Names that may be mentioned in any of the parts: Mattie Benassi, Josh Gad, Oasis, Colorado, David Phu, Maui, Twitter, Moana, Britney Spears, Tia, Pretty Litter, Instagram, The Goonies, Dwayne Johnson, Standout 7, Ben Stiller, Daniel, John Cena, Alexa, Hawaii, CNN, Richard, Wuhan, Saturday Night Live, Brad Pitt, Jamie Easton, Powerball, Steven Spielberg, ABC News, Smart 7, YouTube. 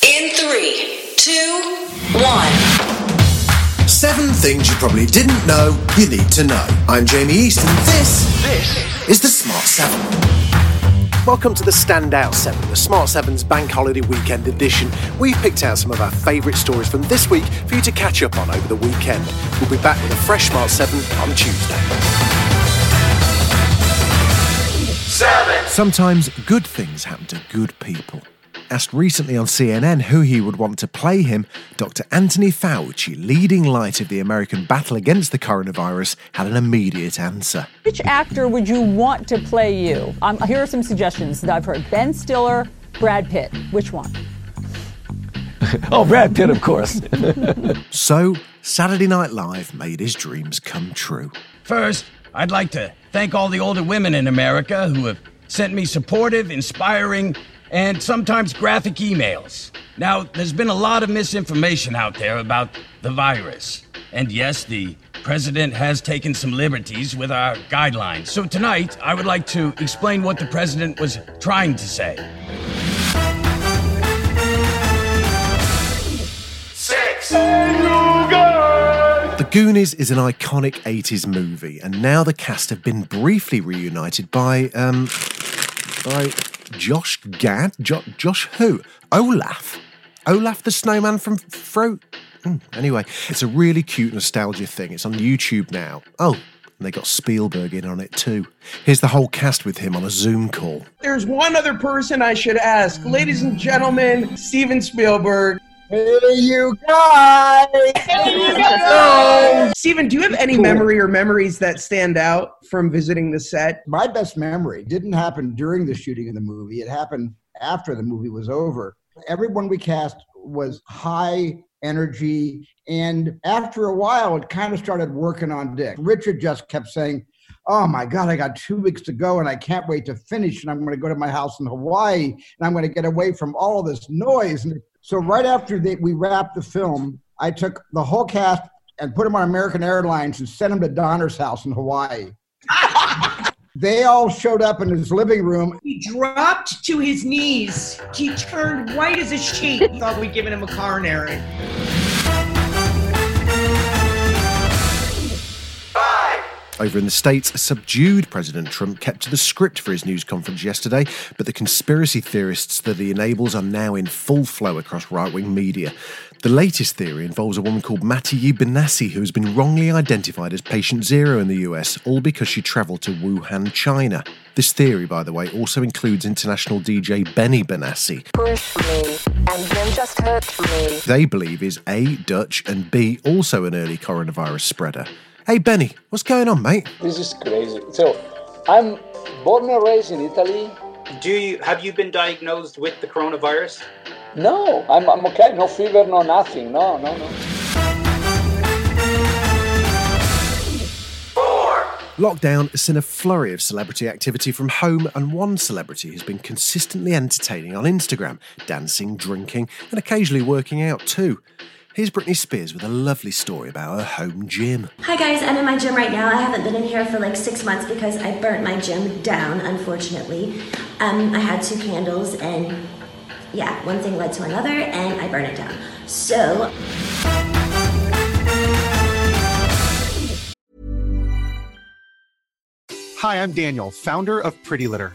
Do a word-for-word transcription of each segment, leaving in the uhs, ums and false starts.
In three, two, one. Seven things you probably didn't know you need to know. I'm Jamie Easton. This, this is the Smart seven. Welcome to the Standout seven, the Smart seven's Bank Holiday Weekend edition. We've picked out some of our favourite stories from this week for you to catch up on over the weekend. We'll be back with a fresh Smart seven on Tuesday. Seven. Sometimes good things happen to good people. Asked recently on C N N who he would want to play him, Doctor Anthony Fauci, leading light of the American battle against the coronavirus, had an immediate answer. Which actor would you want to play you? Um, here are some suggestions that I've heard. Ben Stiller, Brad Pitt. Which one? Oh, Brad Pitt, of course. So, Saturday Night Live made his dreams come true. First, I'd like to thank all the older women in America who have sent me supportive, inspiring, and sometimes graphic emails. Now, there's been a lot of misinformation out there about the virus. And yes, the president has taken some liberties with our guidelines. So tonight, I would like to explain what the president was trying to say. Six. The Goonies is an iconic eighties movie, and now the cast have been briefly reunited by, um, by... Josh Gad? Jo- Josh who? Olaf. Olaf the Snowman from Fro... Mm, anyway, it's a really cute nostalgia thing. It's on YouTube now. Oh, and they got Spielberg in on it too. Here's the whole cast with him on a Zoom call. There's one other person I should ask. Ladies and gentlemen, Steven Spielberg. Hey, you guys! Hey, you guys! Steven, do you have any memory or memories that stand out from visiting the set? My best memory didn't happen during the shooting of the movie. It happened after the movie was over. Everyone we cast was high energy, and after a while, it kind of started working on Dick. Richard just kept saying, oh my God, I got two weeks to go and I can't wait to finish, and I'm going to go to my house in Hawaii and I'm going to get away from all this noise. And so right after they, we wrapped the film, I took the whole cast and put them on American Airlines and sent them to Donner's house in Hawaii. They all showed up in his living room. He dropped to his knees. He turned white as a sheet. He thought we'd given him a coronary. Over in the States, a subdued President Trump kept to the script for his news conference yesterday, but the conspiracy theorists that he enables are now in full flow across right-wing media. The latest theory involves a woman called Mattie Benassi, who has been wrongly identified as patient zero in the U S, all because she travelled to Wuhan, China. This theory, by the way, also includes international D J Benny Benassi. Push me, and then just hurt me. They believe is A, Dutch, and B, also an early coronavirus spreader. Hey, Benny, what's going on, mate? This is crazy. So, I'm born and raised in Italy. Do you have you been diagnosed with the coronavirus? No, I'm I'm okay. No fever, no nothing. No, no, no. Lockdown has seen a flurry of celebrity activity from home, and one celebrity has been consistently entertaining on Instagram, dancing, drinking, and occasionally working out too. Here's Britney Spears with a lovely story about her home gym. Hi guys, I'm in my gym right now. I haven't been in here for like six months because I burnt my gym down, unfortunately. Um, I had two candles and yeah, one thing led to another and I burnt it down. So... Hi, I'm Daniel, founder of Pretty Litter.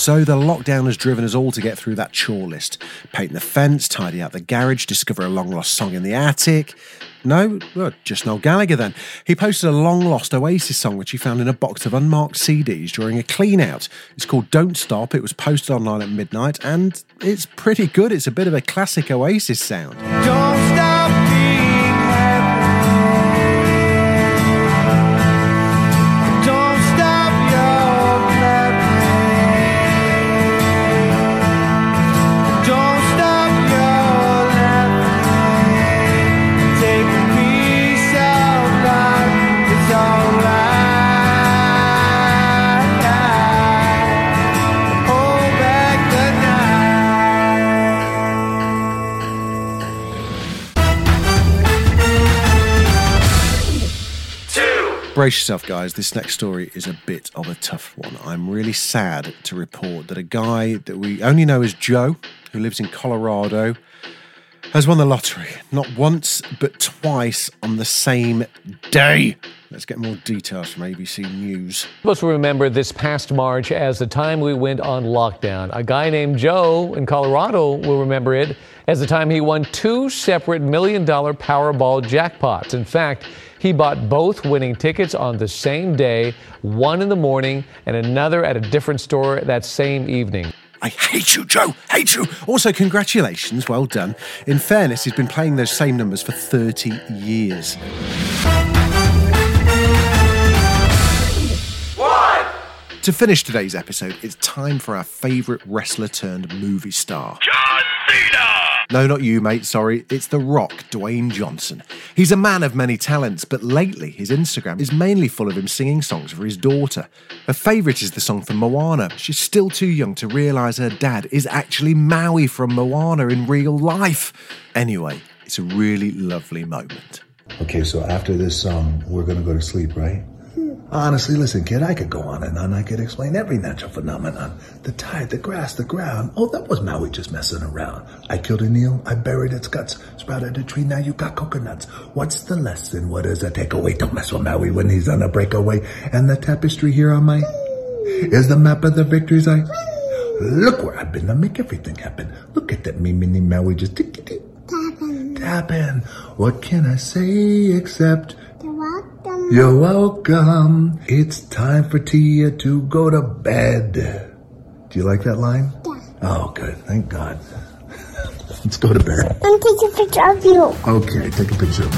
So the lockdown has driven us all to get through that chore list. Paint the fence, tidy out the garage, discover a long-lost song in the attic. No, just Noel Gallagher then. He posted a long-lost Oasis song which he found in a box of unmarked C Ds during a clean-out. It's called Don't Stop. It was posted online at midnight, and it's pretty good. It's a bit of a classic Oasis sound. Don't stop being happy. Don't stop your clapping. Don't stop your laughing. Take a piece of life. It's all right. Hold back the night. Two. Brace yourself, guys. This next story is a bit of a tough one. I'm really sad to report that a guy that we only know as Joe, who lives in Colorado, has won the lottery, not once, but twice on the same day. Let's get more details from A B C News. Let's remember this past March as the time we went on lockdown. A guy named Joe in Colorado will remember it as the time he won two separate million-dollar Powerball jackpots. In fact, he bought both winning tickets on the same day, one in the morning and another at a different store that same evening. I hate you, Joe. Hate you. Also, congratulations. Well done. In fairness, he's been playing those same numbers for thirty years. One. To finish today's episode, it's time for our favourite wrestler turned movie star. John Cena! No, not you, mate, sorry. It's The Rock, Dwayne Johnson. He's a man of many talents, but lately his Instagram is mainly full of him singing songs for his daughter. Her favourite is the song from Moana. She's still too young to realise her dad is actually Maui from Moana in real life. Anyway, it's a really lovely moment. Okay, so after this song, we're going to go to sleep, right? Honestly, listen, kid, I could go on and on. I could explain every natural phenomenon. The tide, the grass, the ground. Oh, that was Maui just messing around. I killed an eel. I buried its guts. Sprouted a tree. Now you got coconuts. What's the lesson? What is the takeaway? Don't mess with Maui when he's on a breakaway. And the tapestry here on my... is the map of the victories I... Look where I've been. I make everything happen. Look at that me, mini Maui just... Tapping. What can I say except... You're welcome. It's time for Tia to go to bed. Do you like that line? Yeah. Oh, good. Thank God. Let's go to bed. I'm taking a picture of you. Okay, take a picture of me.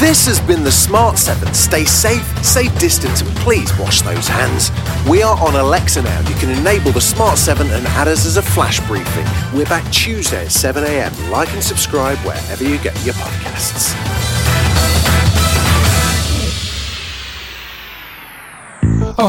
This has been the Smart seven. Stay safe, stay distant, and please wash those hands. We are on Alexa now. You can enable the Smart seven and add us as a flash briefing. We're back Tuesday at seven a.m. Like and subscribe wherever you get your podcasts. Oh,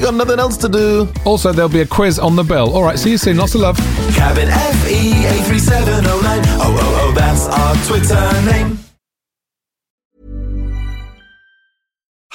got nothing else to do. Also, there'll be a quiz on the bell. All right, see you soon. Lots of love. Cabin F E eight three seven oh nine. Oh, oh, oh, that's our Twitter name.